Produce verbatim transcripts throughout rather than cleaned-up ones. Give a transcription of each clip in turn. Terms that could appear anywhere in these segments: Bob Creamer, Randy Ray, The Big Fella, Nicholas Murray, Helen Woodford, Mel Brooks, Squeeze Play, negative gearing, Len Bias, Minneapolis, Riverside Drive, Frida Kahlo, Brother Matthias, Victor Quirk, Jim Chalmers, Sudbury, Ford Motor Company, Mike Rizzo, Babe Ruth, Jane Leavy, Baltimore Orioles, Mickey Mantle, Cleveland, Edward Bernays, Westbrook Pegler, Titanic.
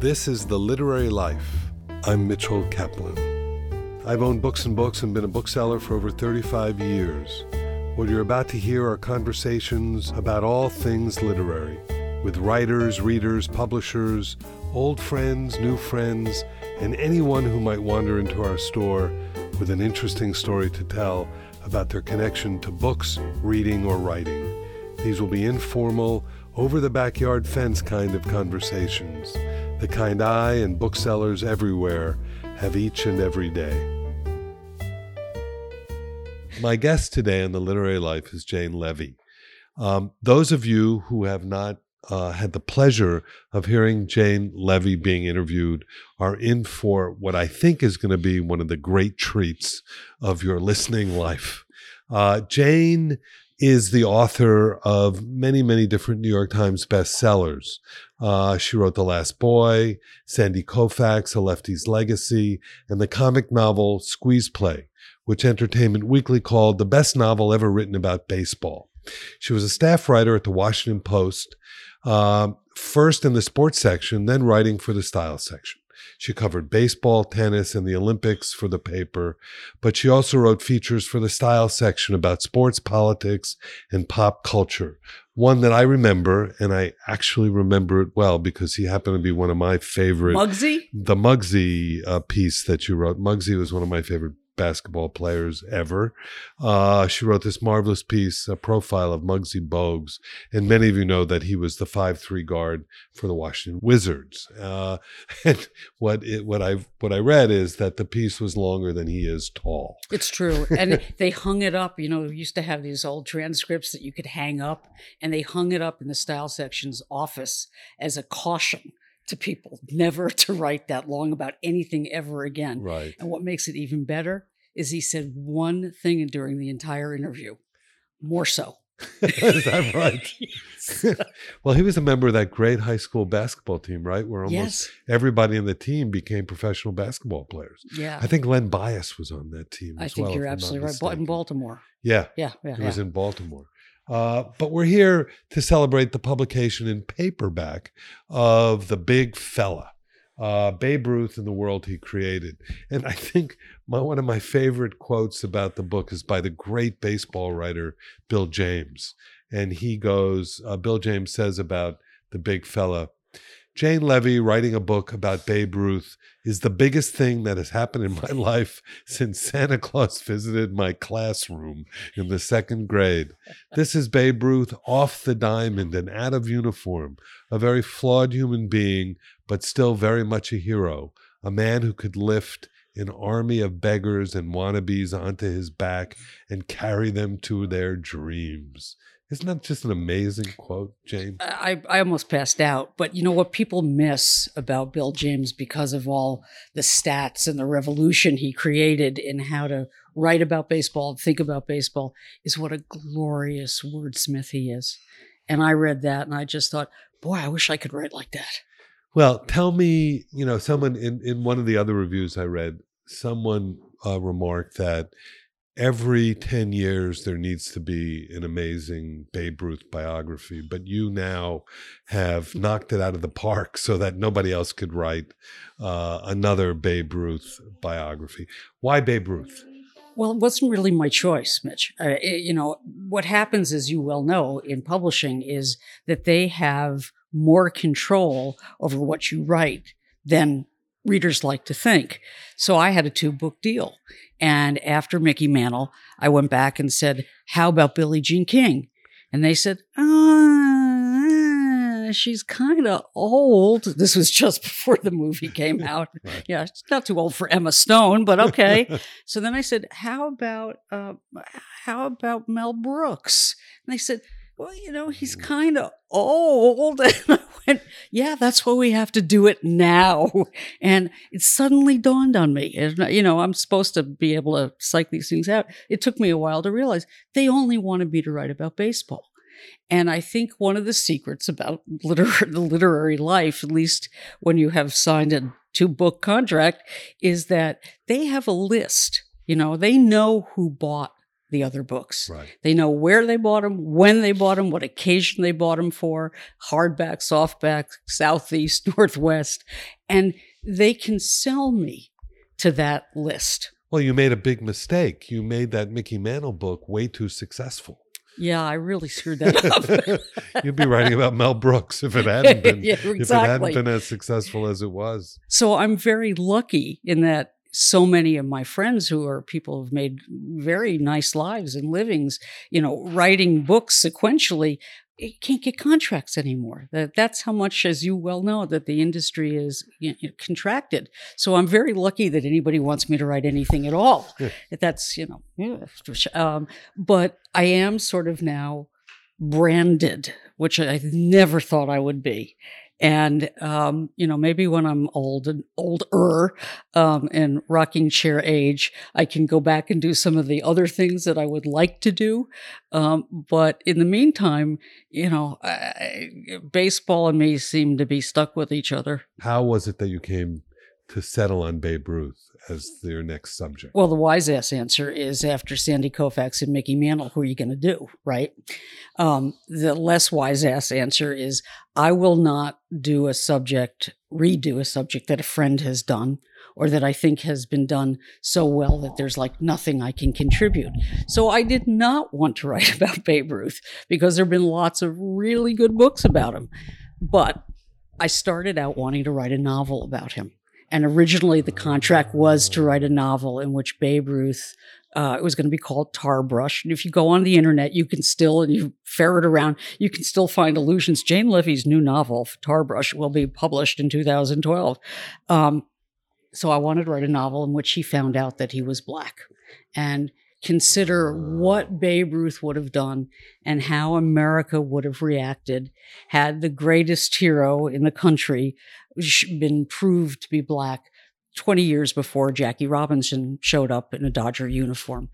This is The Literary Life. I'm Mitchell Kaplan. I've owned Books and Books and been a bookseller for over thirty-five years. What you're about to hear are conversations about all things literary, with writers, readers, publishers, old friends, new friends, and anyone who might wander into our store with an interesting story to tell about their connection to books, reading, or writing. These will be informal, over-the-backyard fence kind of conversations, the kind I and booksellers everywhere have each and every day. My guest today in The Literary Life is Jane Leavy. Um, those of you who have not Uh, had the pleasure of hearing Jane Leavy being interviewed are in for what I think is going to be one of the great treats of your listening life. Uh, Jane is the author of many, many different New York Times bestsellers. Uh, she wrote The Last Boy, Sandy Koufax, A Lefty's Legacy, and the comic novel Squeeze Play, which Entertainment Weekly called the best novel ever written about baseball. She was a staff writer at the Washington Post, Uh, first in the sports section, then writing for the style section. She covered baseball, tennis, and the Olympics for the paper, but she also wrote features for the style section about sports, politics, and pop culture. One that I remember, and I actually remember it well because he happened to be one of my favorite. Muggsy? The Muggsy uh, piece that you wrote. Muggsy was one of my favorite basketball players ever. Uh, she wrote this marvelous piece, a profile of Muggsy Bogues, and many of you know that he was the five three guard for the Washington Wizards. Uh, and what it, what I what I read is that the piece was longer than he is tall. It's true, and they hung it up. You know, we used to have these old transcripts that you could hang up, and they hung it up in the style section's office as a caution to people never to write that long about anything ever again. Right. And what makes it even better is he said one thing during the entire interview, more so. Is that right? Yes. Well, he was a member of that great high school basketball team, right? Where almost yes. everybody in the team became professional basketball players. Yeah. I think Len Bias was on that team as I think well, you're absolutely right. In Baltimore. Yeah. Yeah. yeah he yeah. was in Baltimore. Uh, but we're here to celebrate the publication in paperback of The Big Fella, uh, Babe Ruth and the World He Created. And I think my, one of my favorite quotes about the book is by the great baseball writer, Bill James. And he goes, uh, Bill James says about The Big Fella, Jane Leavy writing a book about Babe Ruth is the biggest thing that has happened in my life since Santa Claus visited my classroom in the second grade. This is Babe Ruth off the diamond and out of uniform, a very flawed human being, but still very much a hero, a man who could lift an army of beggars and wannabes onto his back and carry them to their dreams. Isn't that just an amazing quote, Jane? I, I almost passed out. But you know what people miss about Bill James because of all the stats and the revolution he created in how to write about baseball and think about baseball is what a glorious wordsmith he is. And I read that and I just thought, boy, I wish I could write like that. Well, tell me, you know, someone in, in one of the other reviews I read, someone uh, remarked that every ten years, there needs to be an amazing Babe Ruth biography, but you now have knocked it out of the park so that nobody else could write uh, another Babe Ruth biography. Why Babe Ruth? Well, it wasn't really my choice, Mitch. Uh, it, you know, what happens, as you well know, in publishing is that they have more control over what you write than readers like to think. So I had a two-book deal. And after Mickey Mantle, I went back and said, how about Billie Jean King? And they said, oh, she's kind of old. This was just before the movie came out. Right. Yeah, she's not too old for Emma Stone, but okay. So then I said, how about uh, how about Mel Brooks? And they said, well, you know, he's kind of old. And I went, yeah, that's why we have to do it now. And it suddenly dawned on me. You know, I'm supposed to be able to psych these things out. It took me a while to realize they only wanted me to write about baseball. And I think one of the secrets about liter- the literary life, at least when you have signed a two-book contract, is that they have a list. You know, they know who bought the other books. Right. They know where they bought them, when they bought them, what occasion they bought them for, hardback, softback, southeast, northwest, and they can sell me to that list. Well, you made a big mistake. You made that Mickey Mantle book way too successful. Yeah, I really screwed that up. You'd be writing about Mel Brooks if it hadn't been yeah, exactly. if it hadn't been as successful as it was. So I'm very lucky in that so many of my friends who are people who've made very nice lives and livings, you know, writing books sequentially, it can't get contracts anymore. That that's how much, as you well know, that the industry is, you know, contracted. So I'm very lucky that anybody wants me to write anything at all. Yeah. That's, you know, yeah. um, but I am sort of now branded, which I never thought I would be. And, um, you know, maybe when I'm old and older um, and rocking chair age, I can go back and do some of the other things that I would like to do. Um, but in the meantime, you know, I, baseball and me seem to be stuck with each other. How was it that you came to settle on Babe Ruth as their next subject? Well, the wise-ass answer is after Sandy Koufax and Mickey Mantle, who are you going to do, right? Um, the less wise-ass answer is I will not do a subject, redo a subject that a friend has done or that I think has been done so well that there's like nothing I can contribute. So I did not want to write about Babe Ruth because there have been lots of really good books about him. But I started out wanting to write a novel about him. And originally the contract was to write a novel in which Babe Ruth, uh, it was going to be called Tarbrush. And if you go on the internet, you can still, and you ferret around, you can still find allusions. Jane Leavy's new novel, Tarbrush, will be published in two thousand twelve. Um, so I wanted to write a novel in which he found out that he was Black and consider what Babe Ruth would have done and how America would have reacted had the greatest hero in the country been proved to be Black twenty years before Jackie Robinson showed up in a Dodger uniform.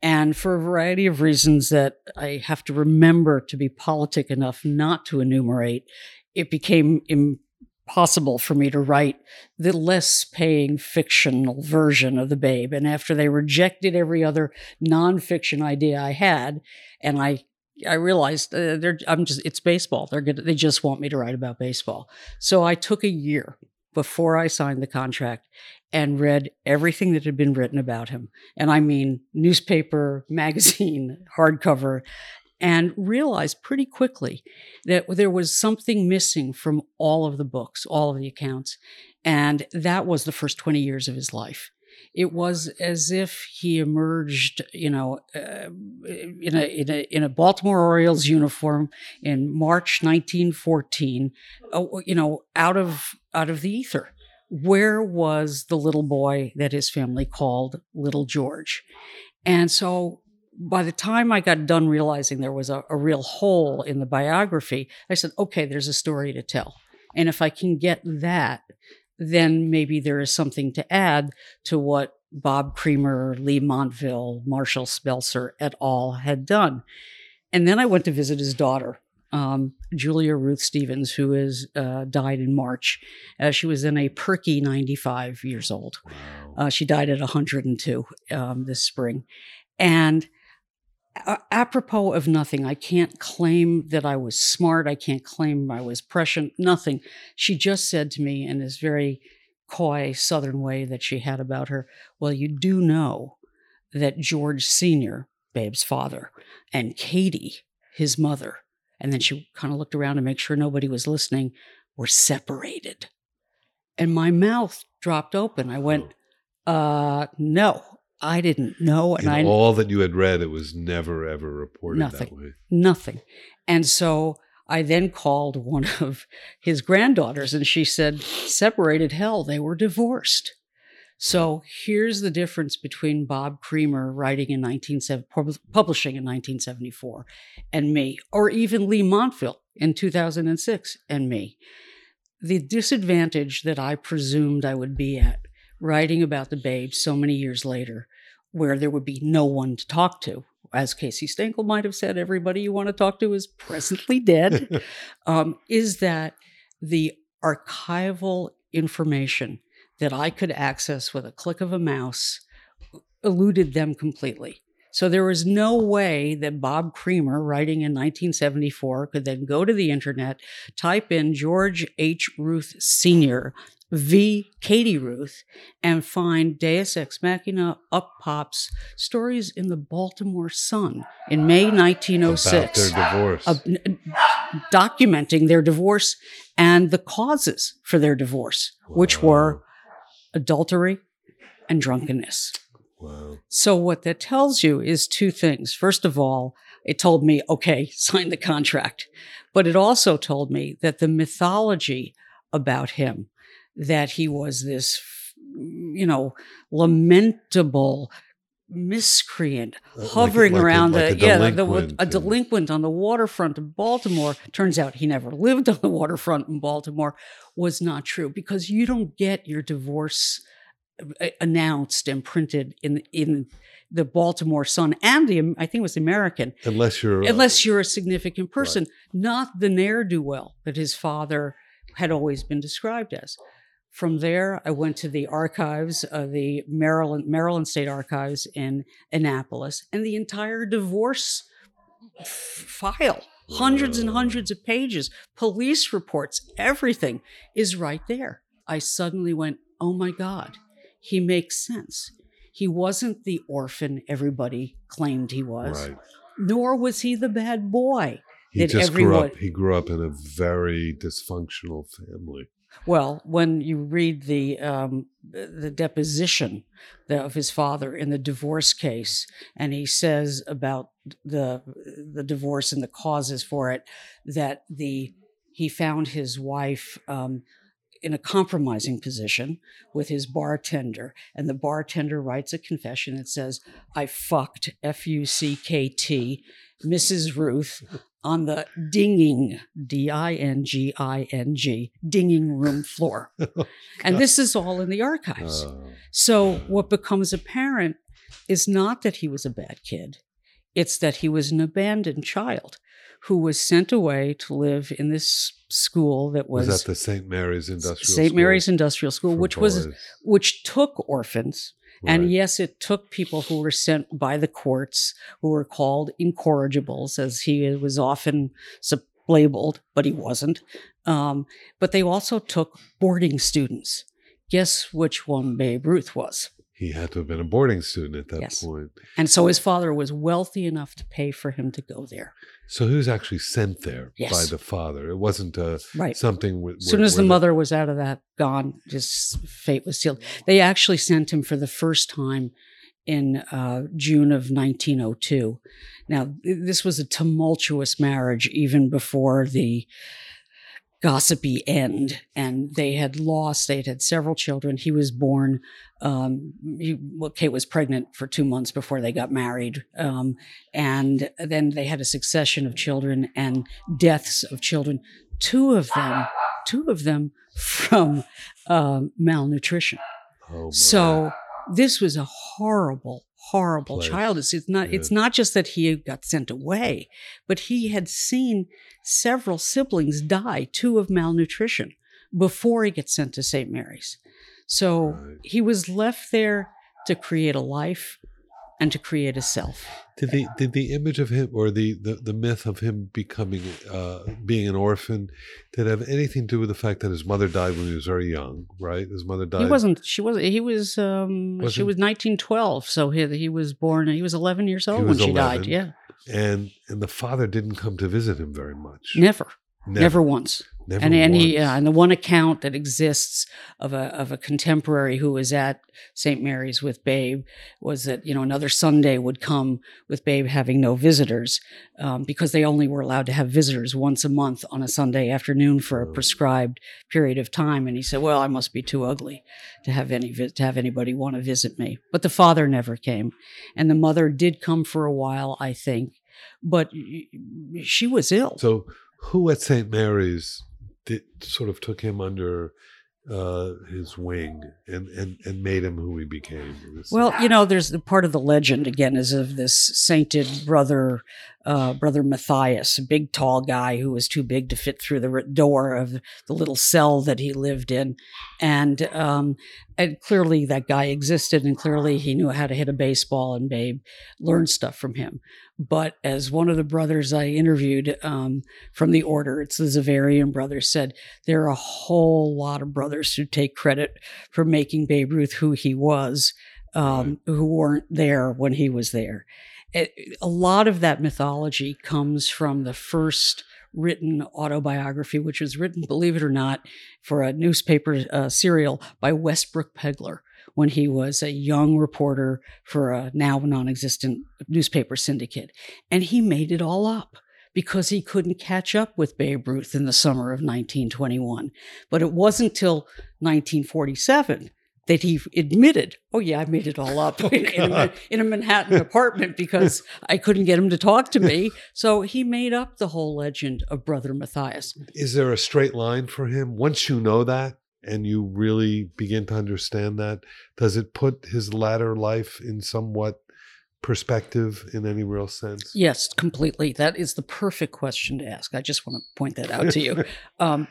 And for a variety of reasons that I have to remember to be politic enough not to enumerate, it became impossible for me to write the less paying fictional version of the Babe. And after they rejected every other nonfiction idea I had, and I I realized uh, they're, I'm just, it's baseball. They're good. They just want me to write about baseball. So I took a year before I signed the contract and read everything that had been written about him. And I mean, newspaper, magazine, hardcover, and realized pretty quickly that there was something missing from all of the books, all of the accounts. And that was the first twenty years of his life. It was as if he emerged, you know, uh, in a in a in a Baltimore Orioles uniform in March nineteen fourteen, uh, you know, out of out of the ether. Where was the little boy that his family called Little George? And so by the time I got done realizing there was a, a real hole in the biography, I said, okay, there's a story to tell. And if I can get that, then maybe there is something to add to what Bob Creamer, Lee Montville, Marshall Spelser et al. Had done. And then I went to visit his daughter, um, Julia Ruth Stevens, who is uh, died in March. Uh, she was in a perky ninety-five years old. Uh, she died at one hundred two um, this spring. And Uh, apropos of nothing, I can't claim that I was smart. I can't claim I was prescient, nothing. She just said to me in this very coy Southern way that she had about her, well, you do know that George Senior, Babe's father, and Katie, his mother, and then she kind of looked around to make sure nobody was listening, were separated. And my mouth dropped open. I went, uh, no. I didn't know. And I, all that you had read, it was never, ever reported nothing, that way. Nothing. And so I then called one of his granddaughters and she said, separated hell, they were divorced. So here's the difference between Bob Creamer writing in nineteen seventy, publishing in nineteen seventy-four and me, or even Lee Montville in two thousand six and me. The disadvantage that I presumed I would be at writing about the Babe so many years later, where there would be no one to talk to. As Casey Stengel might have said, everybody you want to talk to is presently dead, um, is that the archival information that I could access with a click of a mouse eluded them completely. So there was no way that Bob Creamer, writing in nineteen seventy-four, could then go to the internet, type in George H. Ruth Senior v. Katie Ruth, and find Deus Ex Machina, Up Pops, stories in the Baltimore Sun in May nineteen oh six. About their divorce. Uh, documenting their divorce and the causes for their divorce, wow. which were adultery and drunkenness. Wow. So what that tells you is two things. First of all, it told me, okay, sign the contract. But it also told me that the mythology about him, that he was this, you know, lamentable miscreant hovering like, like around a, like a, yeah, delinquent. The, a delinquent on the waterfront of Baltimore. Turns out he never lived on the waterfront in Baltimore, was not true, because you don't get your divorce announced and printed in in the Baltimore Sun and the I think it was the American, unless you're unless you're a significant person, right. Not the ne'er-do-well that his father had always been described as. From there, I went to the archives, uh, the Maryland Maryland State Archives in Annapolis, and the entire divorce f- file, hundreds and hundreds of pages, police reports, everything is right there. I suddenly went, oh my God, he makes sense. He wasn't the orphan everybody claimed he was, right. Nor was he the bad boy. He just everyone, grew up. He grew up in a very dysfunctional family. Well, when you read the um, the deposition of his father in the divorce case, and he says about the the divorce and the causes for it, that the he found his wife um, in a compromising position with his bartender, and the bartender writes a confession that says, "I fucked F U C K T Missus Ruth." On the dinging, D I N G I N G, dinging room floor. Oh, and this is all in the archives. Oh. So what becomes apparent is not that he was a bad kid. It's that he was an abandoned child who was sent away to live in this school that was... Was that the Saint Mary's Industrial School? Saint Mary's Industrial School, which was, which took orphans... Right. And yes, it took people who were sent by the courts, who were called incorrigibles, as he was often labeled, but he wasn't. Um, but they also took boarding students. Guess which one Babe Ruth was? He had to have been a boarding student at that yes. point. And so his father was wealthy enough to pay for him to go there. So he was actually sent there yes. by the father. It wasn't a, right. something... Where, as soon as the, the mother was out of that, gone, his fate was sealed. They actually sent him for the first time in uh, June of nineteen oh two. Now, this was a tumultuous marriage even before the... gossipy end, and they had lost, they had had several children. He was born, um, he, well, Kate was pregnant for two months before they got married. Um, and then they had a succession of children and deaths of children, two of them, two of them from um, malnutrition. Oh, so this was a horrible, horrible place. Child. It's, it's not, yeah. it's not just that he got sent away, but he had seen several siblings die, two of malnutrition, before he gets sent to Saint Mary's. So right. he was left there to create a life and to create a self. Did the did the image of him, or the, the, the myth of him becoming, uh, being an orphan, did it have anything to do with the fact that his mother died when he was very young, right? His mother died. He wasn't, she wasn't, he was, um, wasn't, she was nineteen twelve. So he, he was born, he was eleven years old when she eleven, died. Yeah. And and the father didn't come to visit him very much. Never, never, never once. Never and and once. He uh, and the one account that exists of a of a contemporary who was at Saint Mary's with Babe was that, you know, another Sunday would come with Babe having no visitors, um, because they only were allowed to have visitors once a month on a Sunday afternoon for a prescribed period of time. And he said, "Well, I must be too ugly to have any to have anybody want to visit me." But the father never came, and the mother did come for a while, I think, but she was ill. So who at Saint Mary's did, sort of took him under uh, his wing and, and, and made him who he became. Well, you know, there's the part of the legend again is of this sainted brother, uh, brother Matthias, a big tall guy who was too big to fit through the door of the little cell that he lived in. And, um, and clearly that guy existed, and clearly he knew how to hit a baseball, and Babe learned stuff from him. But as one of the brothers I interviewed um, from the order, it's the Xaverian brothers, said, there are a whole lot of brothers who take credit for making Babe Ruth who he was, um, right. who weren't there when he was there. It, a lot of that mythology comes from the first written autobiography, which was written, believe it or not, for a newspaper uh, serial by Westbrook Pegler, when he was a young reporter for a now non-existent newspaper syndicate. And he made it all up because he couldn't catch up with Babe Ruth in the summer of nineteen twenty-one. But it wasn't till nineteen forty-seven that he admitted, oh yeah, I made it all up oh, in, in, a, in a Manhattan apartment because I couldn't get him to talk to me. So he made up the whole legend of Brother Matthias. Is there a straight line for him? Once you know that, and you really begin to understand that, does it put his latter life in somewhat perspective in any real sense? Yes, completely. That is the perfect question to ask. I just want to point that out to you. Um,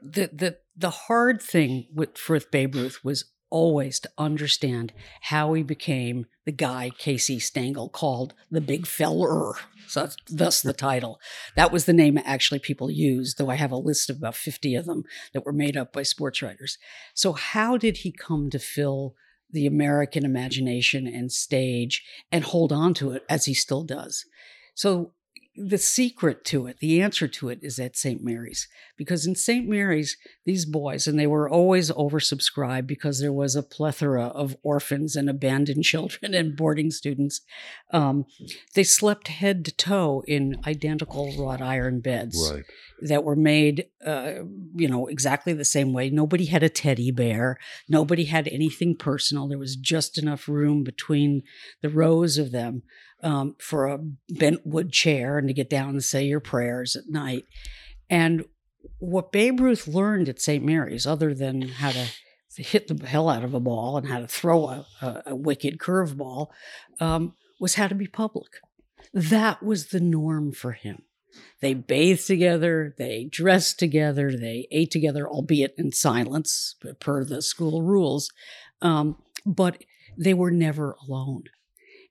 the, the, the hard thing with, with Babe Ruth was always to understand how he became the guy Casey Stengel called the Big Feller. So thus the title. That was the name actually people used, though I have a list of about fifty of them that were made up by sports writers. So how did he come to fill the American imagination and stage and hold on to it as he still does? So the secret to it, the answer to it, is at Saint Mary's. Because in Saint Mary's, these boys, and they were always oversubscribed because there was a plethora of orphans and abandoned children and boarding students, um, they slept head to toe in identical wrought iron beds right. that were made, uh, you know, exactly the same way. Nobody had a teddy bear. Nobody had anything personal. There was just enough room between the rows of them Um, for a bent wood chair and to get down and say your prayers at night. And what Babe Ruth learned at Saint Mary's, other than how to hit the hell out of a ball and how to throw a, a, a wicked curveball, um, was how to be public. That was the norm for him. They bathed together, they dressed together, they ate together, albeit in silence per the school rules. Um, but they were never alone.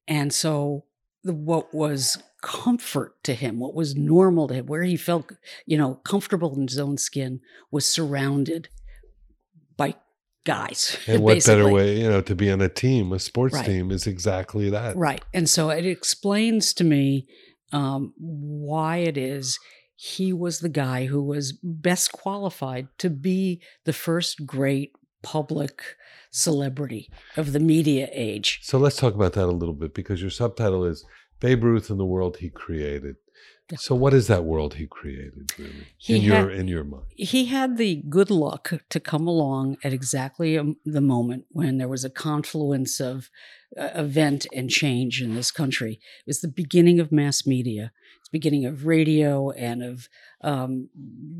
And so what was comfort to him, what was normal to him, where he felt, you know, comfortable in his own skin, was surrounded by guys. And what basically. Better way, you know, to be on a team, a sports right. team, is exactly that. Right. And so it explains to me um, why it is he was the guy who was best qualified to be the first great public celebrity of the media age. So let's talk about that a little bit, because your subtitle is Babe Ruth and the World He Created. Yeah. So what is that world he created, really, he in had, your in your mind? He had the good luck to come along at exactly the moment when there was a confluence of uh, event and change in this country. It was the beginning of mass media. Beginning of radio and of um,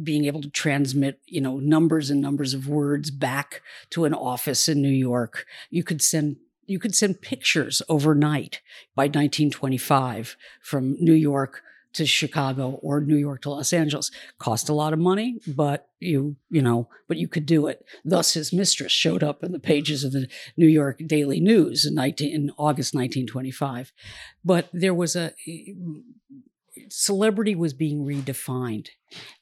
being able to transmit, you know, numbers and numbers of words back to an office in New York. You could send you could send pictures overnight by nineteen twenty-five from New York to Chicago or New York to Los Angeles. Cost a lot of money, but you you know, but you could do it. Thus, his mistress showed up in the pages of the New York Daily News in, nineteen, in August nineteen twenty-five. But there was a celebrity was being redefined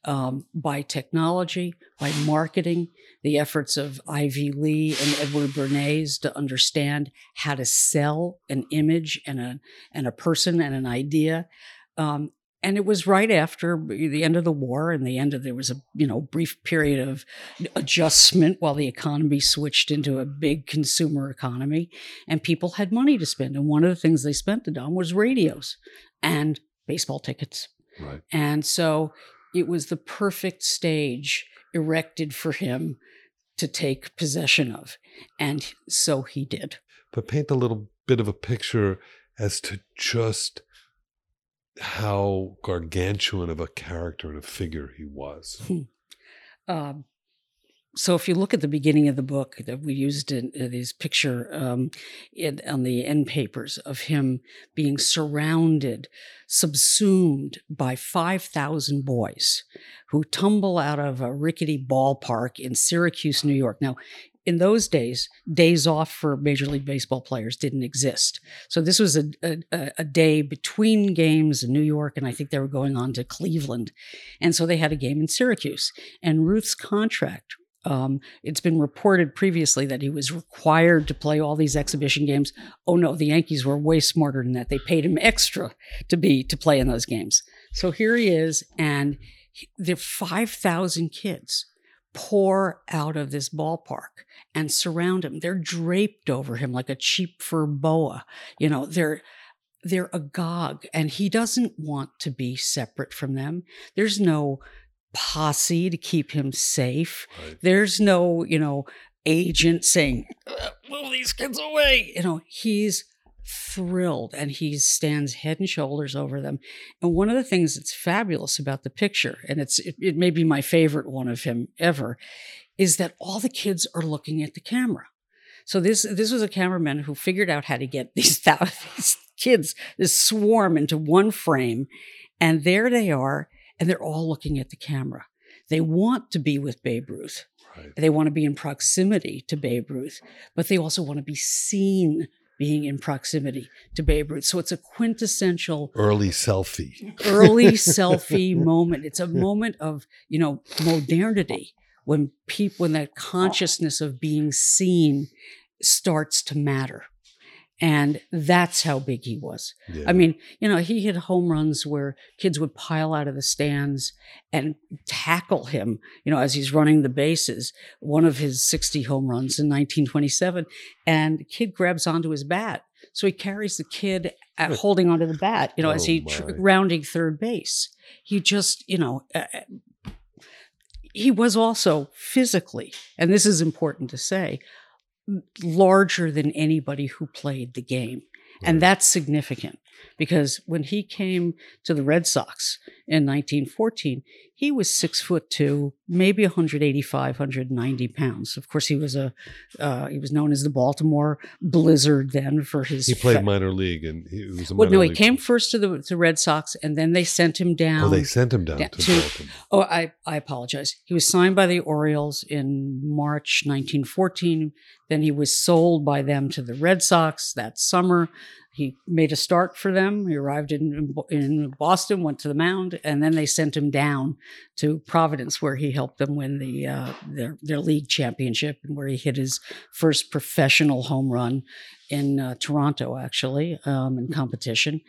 um, by technology, by marketing, the efforts of Ivy Lee and Edward Bernays to understand how to sell an image and a and a person and an idea. Um, and it was right after the end of the war, and the end of there was a you know brief period of adjustment while the economy switched into a big consumer economy, and people had money to spend. And one of the things they spent it on was radios and baseball tickets. Right. And so it was the perfect stage erected for him to take possession of. And so he did. But paint a little bit of a picture as to just how gargantuan of a character and a figure he was. Hmm. Um, So if you look at the beginning of the book, that we used in, in his picture um, in, on the end papers of him being surrounded, subsumed by five thousand boys who tumble out of a rickety ballpark in Syracuse, New York. Now, in those days, days off for Major League Baseball players didn't exist. So this was a, a, a day between games in New York, and I think they were going on to Cleveland. And so they had a game in Syracuse. And Ruth's contract, Um, it's been reported previously that he was required to play all these exhibition games. Oh no, the Yankees were way smarter than that. They paid him extra to be to play in those games. So here he is, and he, there are five thousand kids pour out of this ballpark and surround him. They're draped over him like a cheap fur boa. You know, they're they're agog, and he doesn't want to be separate from them. There's no posse to keep him safe. Right. There's no, you know, agent saying, move these kids away. You know, he's thrilled, and he stands head and shoulders over them. And one of the things that's fabulous about the picture, and it's it, it may be my favorite one of him ever, is that all the kids are looking at the camera. So this this was a cameraman who figured out how to get these thousands these kids, this swarm, into one frame, and there they are. And they're all looking at the camera. They want to be with Babe Ruth. Right. They want to be in proximity to Babe Ruth, but they also want to be seen being in proximity to Babe Ruth. So it's a quintessential early selfie, early selfie moment. It's a moment of, you know, modernity when people, when that consciousness of being seen starts to matter. And that's how big he was. Yeah. I mean, you know, he hit home runs where kids would pile out of the stands and tackle him, you know, as he's running the bases. One of his sixty home runs in nineteen twenty-seven, and the kid grabs onto his bat. So he carries the kid at, holding onto the bat, you know, oh as he tr- rounding third base. He just, you know, uh, he was also physically, and this is important to say, larger than anybody who played the game. And that's significant, because when he came to the Red Sox in nineteen fourteen, he was six foot two, maybe one eighty-five, one ninety pounds. Of course, he was a uh, he was known as the Baltimore Blizzard then for his. He played fa- minor league, and he was a minor well, no, he league came player. First to the to Red Sox, and then they sent him down. Oh, they sent him down, down to, to Baltimore. Oh, I I apologize. He was signed by the Orioles in March nineteen fourteen. Then he was sold by them to the Red Sox that summer. He made a start for them. He arrived in, in Boston, went to the mound, and then they sent him down to Providence, where he helped them win the uh, their, their league championship, and where he hit his first professional home run in uh, Toronto, actually, um, in competition.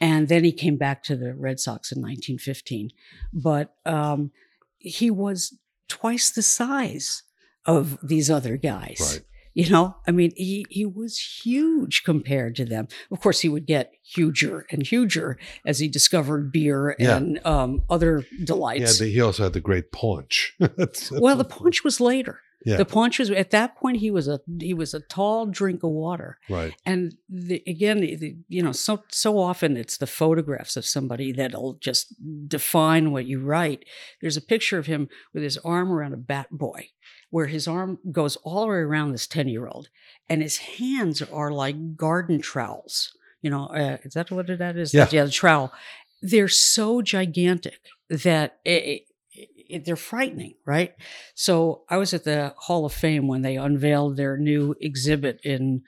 And then he came back to the Red Sox in nineteen fifteen. But um, he was twice the size of these other guys. Right. You know, I mean, he, he was huge compared to them. Of course, he would get huger and huger as he discovered beer yeah. and um, other delights. Yeah, he also had the great paunch. that's, that's well, the paunch was later. Yeah. The paunch was at that point. He was a he was a tall drink of water. Right. And the, again, the, you know, so so often it's the photographs of somebody that'll just define what you write. There's a picture of him with his arm around a bat boy, where his arm goes all the way around this ten-year-old, and his hands are like garden trowels. You know, uh, is that what that is? Yeah, yeah, the trowel. They're so gigantic that it, it, it, they're frightening, right? So I was at the Hall of Fame when they unveiled their new exhibit in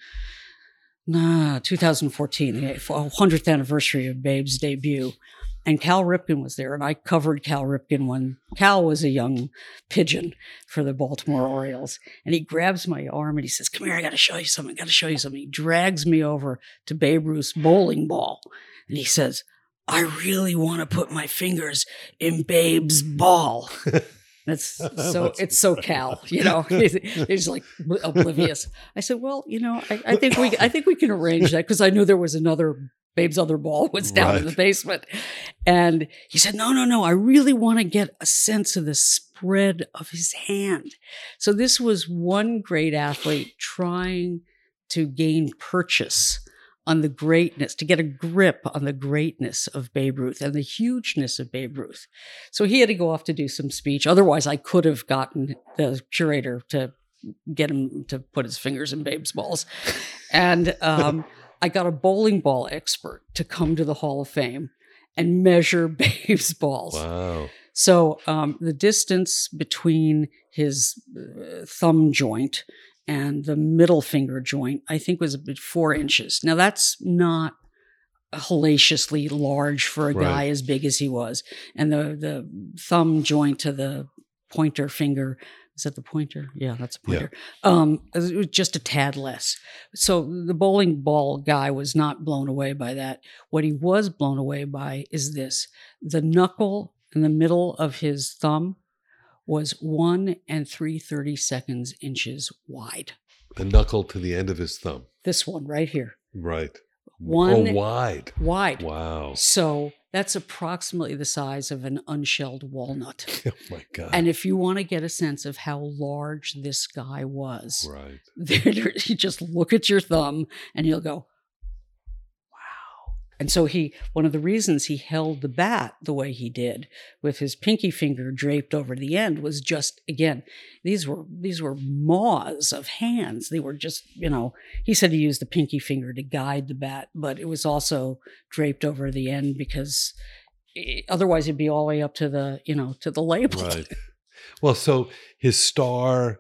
nah, two thousand fourteen, the hundredth anniversary of Babe's debut. And Cal Ripken was there, and I covered Cal Ripken when Cal was a young pigeon for the Baltimore Orioles. And he grabs my arm and he says, come here, I got to show you something, I got to show you something. He drags me over to Babe Ruth's bowling ball. And he says, I really want to put my fingers in Babe's ball. That's so, That's it's so Cal, you know, he's, he's like oblivious. I said, well, you know, I, I think we, I think we can arrange that, because I knew there was another Babe's other ball was down right. in the basement. And he said, no, no, no, I really want to get a sense of the spread of his hand. So this was one great athlete trying to gain purchase on the greatness, to get a grip on the greatness of Babe Ruth and the hugeness of Babe Ruth. So he had to go off to do some speech. Otherwise, I could have gotten the curator to get him to put his fingers in Babe's balls. And um, I got a bowling ball expert to come to the Hall of Fame and measure Babe's balls. Wow. So um, the distance between his uh, thumb joint and the middle finger joint, I think, was about four inches. Now, that's not hellaciously large for a right. guy as big as he was. And the, the thumb joint to the pointer finger, is that the pointer? Yeah, that's a pointer. Yeah. Um, it was just a tad less. So the bowling ball guy was not blown away by that. What he was blown away by is this. The knuckle in the middle of his thumb was one and three thirty-seconds inches wide. The knuckle to the end of his thumb. This one right here. Right. One oh, wide. Wide. Wow. So that's approximately the size of an unshelled walnut. Oh, my God. And if you want to get a sense of how large this guy was, right, you just look at your thumb and you'll go, wow. And so he, one of the reasons he held the bat the way he did with his pinky finger draped over the end was just, again, these were, these were maws of hands. They were just, you know, he said he used the pinky finger to guide the bat, but it was also draped over the end because otherwise it'd be all the way up to the, you know, to the label. Right. Well, so his star,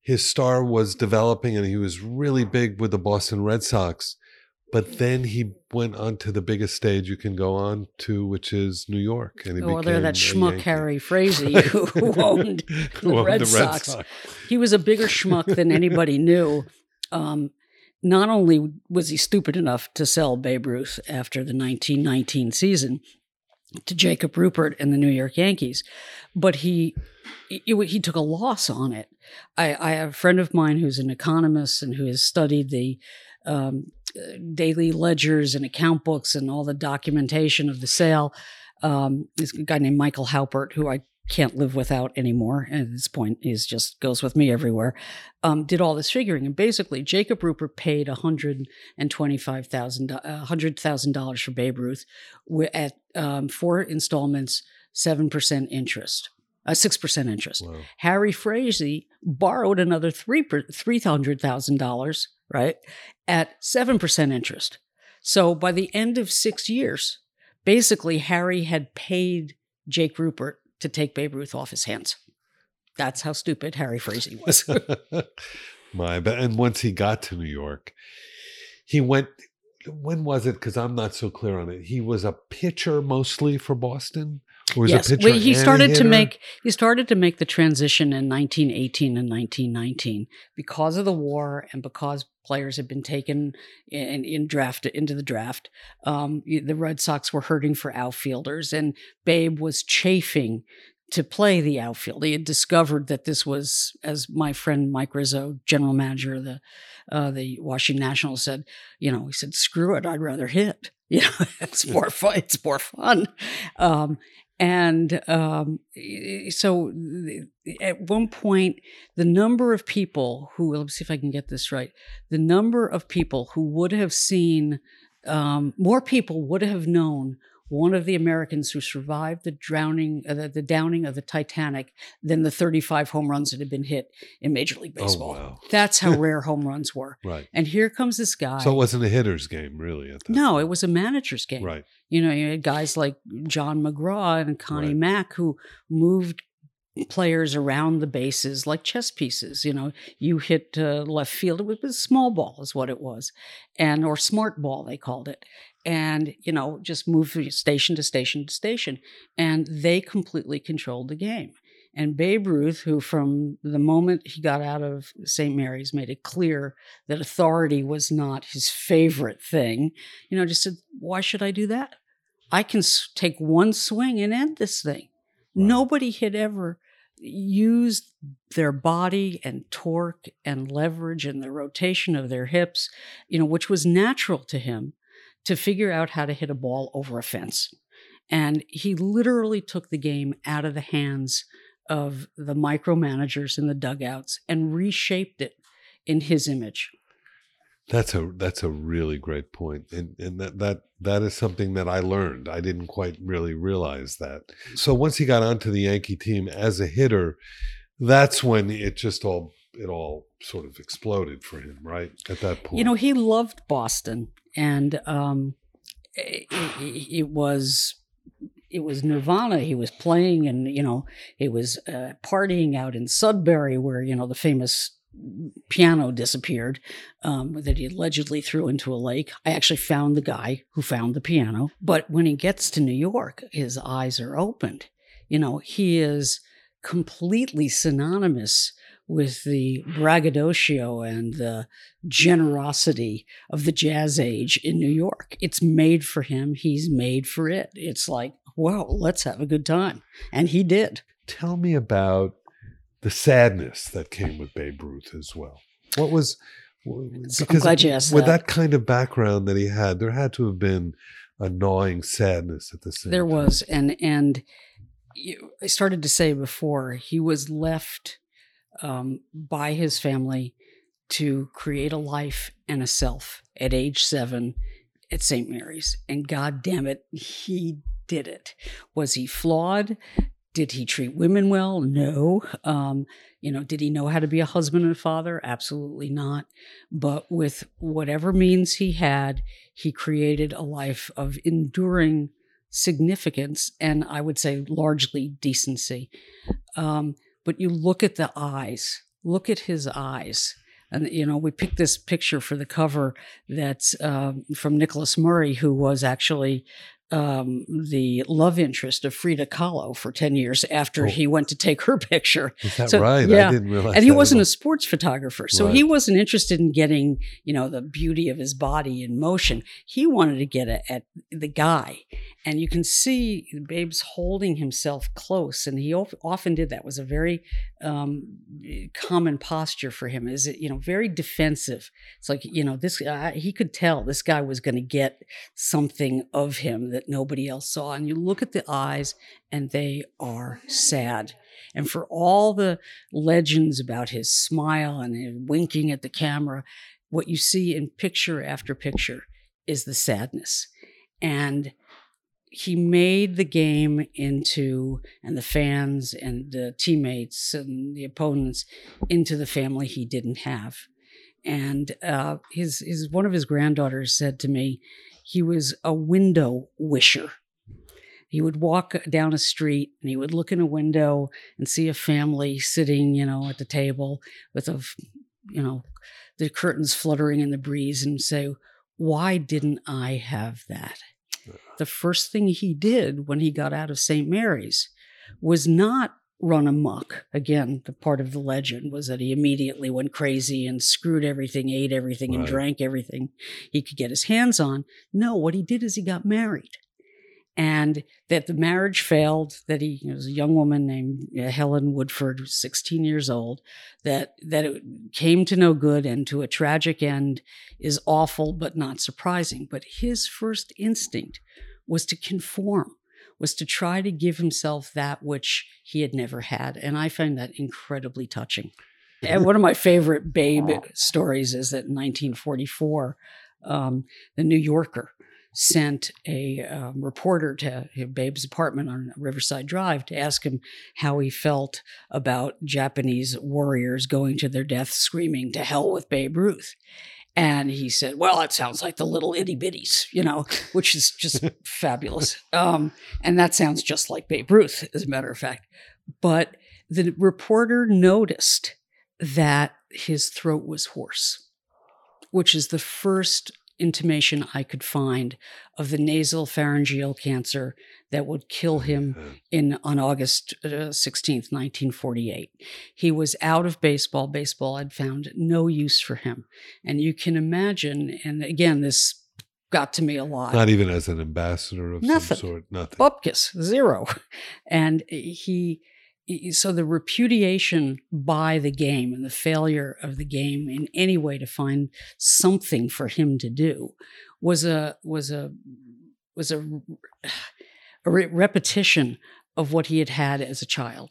his star was developing, and he was really big with the Boston Red Sox. But then he went on to the biggest stage you can go on to, which is New York. And he well, there that schmuck Harry Frazee right. who, who owned the, who owned Red, the Sox. Red Sox. He was a bigger schmuck than anybody knew. Um, not only was he stupid enough to sell Babe Ruth after the nineteen nineteen season to Jacob Ruppert and the New York Yankees, but he he, he took a loss on it. I, I have a friend of mine who's an economist and who has studied the um, daily ledgers and account books and all the documentation of the sale. Um, this guy named Michael Halpert, who I can't live without anymore. And at this point, he's just goes with me everywhere. Um, did all this figuring. And basically, Jacob Ruppert paid one hundred twenty-five thousand dollars for Babe Ruth at um, four installments, seven percent interest. Uh, six percent interest. Wow. Harry Frazee borrowed another three hundred thousand dollars, right, at seven percent interest. So by the end of six years, basically Harry had paid Jake Ruppert to take Babe Ruth off his hands. That's how stupid Harry Frazee was. My, and once he got to New York, he went... When was it? Because I'm not so clear on it. He was a pitcher mostly for Boston, or was yes. a pitcher? Well, he started hitter? to make he started to make the transition in nineteen eighteen and nineteen nineteen because of the war and because players had been taken in, in draft into the draft. Um, the Red Sox were hurting for outfielders, and Babe was chafing to play the outfield. He had discovered that this was, as my friend Mike Rizzo, general manager of the uh, the Washington Nationals, said, you know, he said, screw it, I'd rather hit. You know, it's more fun. It's more fun. Um, and um, so at one point, the number of people who, let me see if I can get this right, the number of people who would have seen, um, more people would have known one of the Americans who survived the drowning, uh, the, the downing of the Titanic, than the thirty-five home runs that had been hit in Major League Baseball. Oh, wow. That's how rare home runs were. Right. And here comes this guy. So it wasn't a hitter's game, really. At that no, point. It was a manager's game. Right. You know, you had guys like John McGraw and Connie right. Mack who moved players around the bases like chess pieces. You know, you hit uh, left field. It was small ball is what it was, and or smart ball, they called it. And, you know, just move from station to station to station. And they completely controlled the game. And Babe Ruth, who from the moment he got out of Saint Mary's, made it clear that authority was not his favorite thing, you know, just said, why should I do that? I can take one swing and end this thing. Wow. Nobody had ever used their body and torque and leverage and the rotation of their hips, you know, which was natural to him, to figure out how to hit a ball over a fence. And he literally took the game out of the hands of the micromanagers in the dugouts and reshaped it in his image. That's a that's a really great point, and and that, that that is something that I learned. I didn't quite really realize that. So once he got onto the Yankee team as a hitter, that's when it just all it all sort of exploded for him, right? At that point, you know, he loved Boston, and um, it, it, it was it was Nirvana. He was playing, and you know, he was uh, partying out in Sudbury, where you know the famous piano disappeared um, that he allegedly threw into a lake. I actually found the guy who found the piano. But when he gets to New York, his eyes are opened. You know, he is completely synonymous with the braggadocio and the generosity of the jazz age in New York. It's made for him. He's made for it. It's like, whoa, let's have a good time. And he did. Tell me about the sadness that came with Babe Ruth as well. What was, because I'm glad you asked with that. that kind of background that he had, there had to have been a gnawing sadness at the same there time. There was, and and you, I started to say before, he was left um, by his family to create a life and a self at age seven at Saint Mary's, and God damn it, he did it. Was he flawed? Did he treat women well? No. Um, you know, did he know how to be a husband and a father? Absolutely not. But with whatever means he had, he created a life of enduring significance and I would say largely decency. Um, but you look at the eyes, look at his eyes. And, you know, we picked this picture for the cover that's um, from Nicholas Murray, who was actually Um, the love interest of Frida Kahlo for ten years after oh. he went to take her picture. Is that so, right? Yeah. I didn't realize And he that wasn't a sports photographer. So right. he wasn't interested in getting, you know, the beauty of his body in motion. He wanted to get a, at the guy. And you can see Babe's holding himself close. And he of, often did that. It was a very um, common posture for him. Is it, you know, very defensive. It's like, you know, this uh, he could tell this guy was going to get something of him that nobody else saw. And you look at the eyes and they are sad. And for all the legends about his smile and his winking at the camera, what you see in picture after picture is the sadness. And he made the game into, and the fans and the teammates and the opponents into the family he didn't have. And uh, his his one of his granddaughters said to me, he was a window wisher. He would walk down a street and he would look in a window and see a family sitting, you know, at the table with a, you know, the curtains fluttering in the breeze and say, why didn't I have that? The first thing he did when he got out of Saint Mary's was not run amok. Again, the part of the legend was that he immediately went crazy and screwed everything, ate everything, right. and drank everything he could get his hands on. No, what he did is he got married. And that the marriage failed, that he you know, was a young woman named Helen Woodford, sixteen years old, that, that it came to no good and to a tragic end is awful, but not surprising. But his first instinct was to conform, was to try to give himself that which he had never had. And I find that incredibly touching. And one of my favorite Babe stories is that in nineteen forty-four, um, the New Yorker sent a um, reporter to Babe's apartment on Riverside Drive to ask him how he felt about Japanese warriors going to their death screaming, "To hell with Babe Ruth." And he said, well, that sounds like the little itty bitties, you know, which is just fabulous. Um, and that sounds just like Babe Ruth, as a matter of fact. But the reporter noticed that his throat was hoarse, which is the first intimation I could find of the nasal pharyngeal cancer that would kill him in on August sixteenth, nineteen forty-eight. He was out of baseball. Baseball had found no use for him. And you can imagine, and again, this got to me a lot. Not even as an ambassador of nothing. Some sort? Nothing. Bupkis, zero. And he... So the repudiation by the game and the failure of the game in any way to find something for him to do was a was a was a, a re- repetition of what he had had as a child,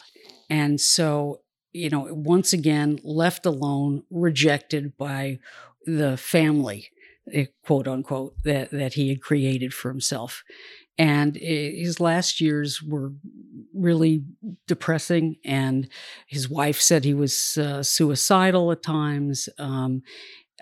and so you know once again left alone, rejected by the family, quote unquote, that, that he had created for himself. And his last years were really depressing, and his wife said he was uh, suicidal at times. Um,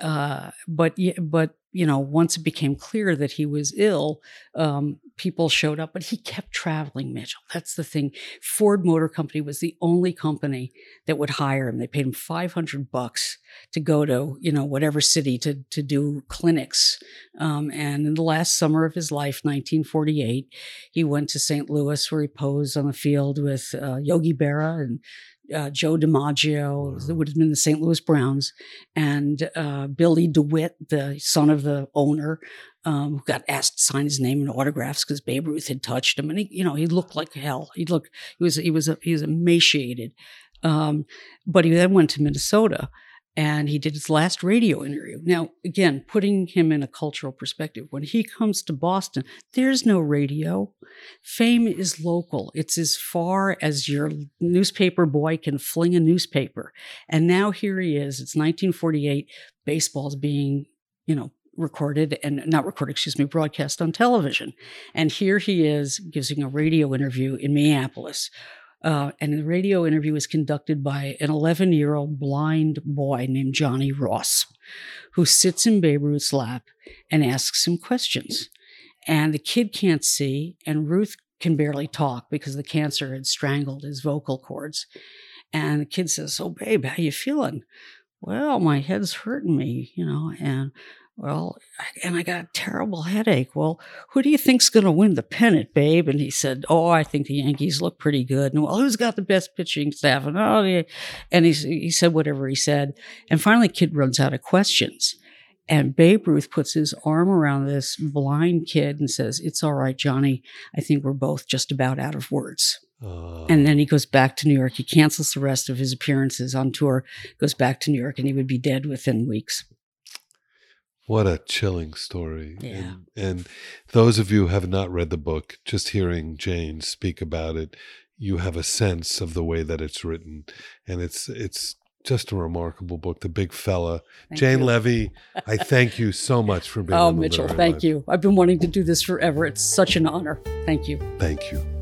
uh, but, but you know, once it became clear that he was ill, um, people showed up, but he kept traveling, Mitchell. That's the thing. Ford Motor Company was the only company that would hire him. They paid him five hundred bucks to go to, you know, whatever city to, to do clinics. Um, and in the last summer of his life, nineteen forty-eight, he went to Saint Louis, where he posed on the field with uh, Yogi Berra and Uh, Joe DiMaggio, mm-hmm. that would have been the Saint Louis Browns, and uh, Billy DeWitt, the son of the owner, um, who got asked to sign his name in autographs because Babe Ruth had touched him, and he, you know, he looked like hell. He looked, he was, he was, he was emaciated. Um, but he then went to Minnesota, and he did his last radio interview. Now, again, putting him in a cultural perspective, when he comes to Boston, there's no radio. Fame is local. It's as far as your newspaper boy can fling a newspaper. And now here he is. It's nineteen forty-eight. Baseball's being, you know, recorded and not recorded, excuse me, broadcast on television. And here he is giving a radio interview in Minneapolis. Uh, and the radio interview was conducted by an eleven-year-old blind boy named Johnny Ross, who sits in Babe Ruth's lap and asks him questions. And the kid can't see, and Ruth can barely talk because the cancer had strangled his vocal cords. And the kid says, "So, Babe, how you feeling?" "Well, my head's hurting me, you know, and well, and I got a terrible headache." "Well, who do you think's going to win the pennant, Babe?" And he said, "Oh, I think the Yankees look pretty good." "And well, who's got the best pitching staff?" And oh, yeah. And he, he said whatever he said. And finally, kid runs out of questions. And Babe Ruth puts his arm around this blind kid and says, "It's all right, Johnny. I think we're both just about out of words." Uh, and then he goes back to New York. He cancels the rest of his appearances on tour, goes back to New York, and he would be dead within weeks. What a chilling story. Yeah. And, and those of you who have not read the book, just hearing Jane speak about it, you have a sense of the way that it's written. And it's it's just a remarkable book, The Big Fella. Thank Jane you. Leavy, I thank you so much for being oh, on the Oh, Mitchell, thank life. you. I've been wanting to do this forever. It's such an honor. Thank you. Thank you.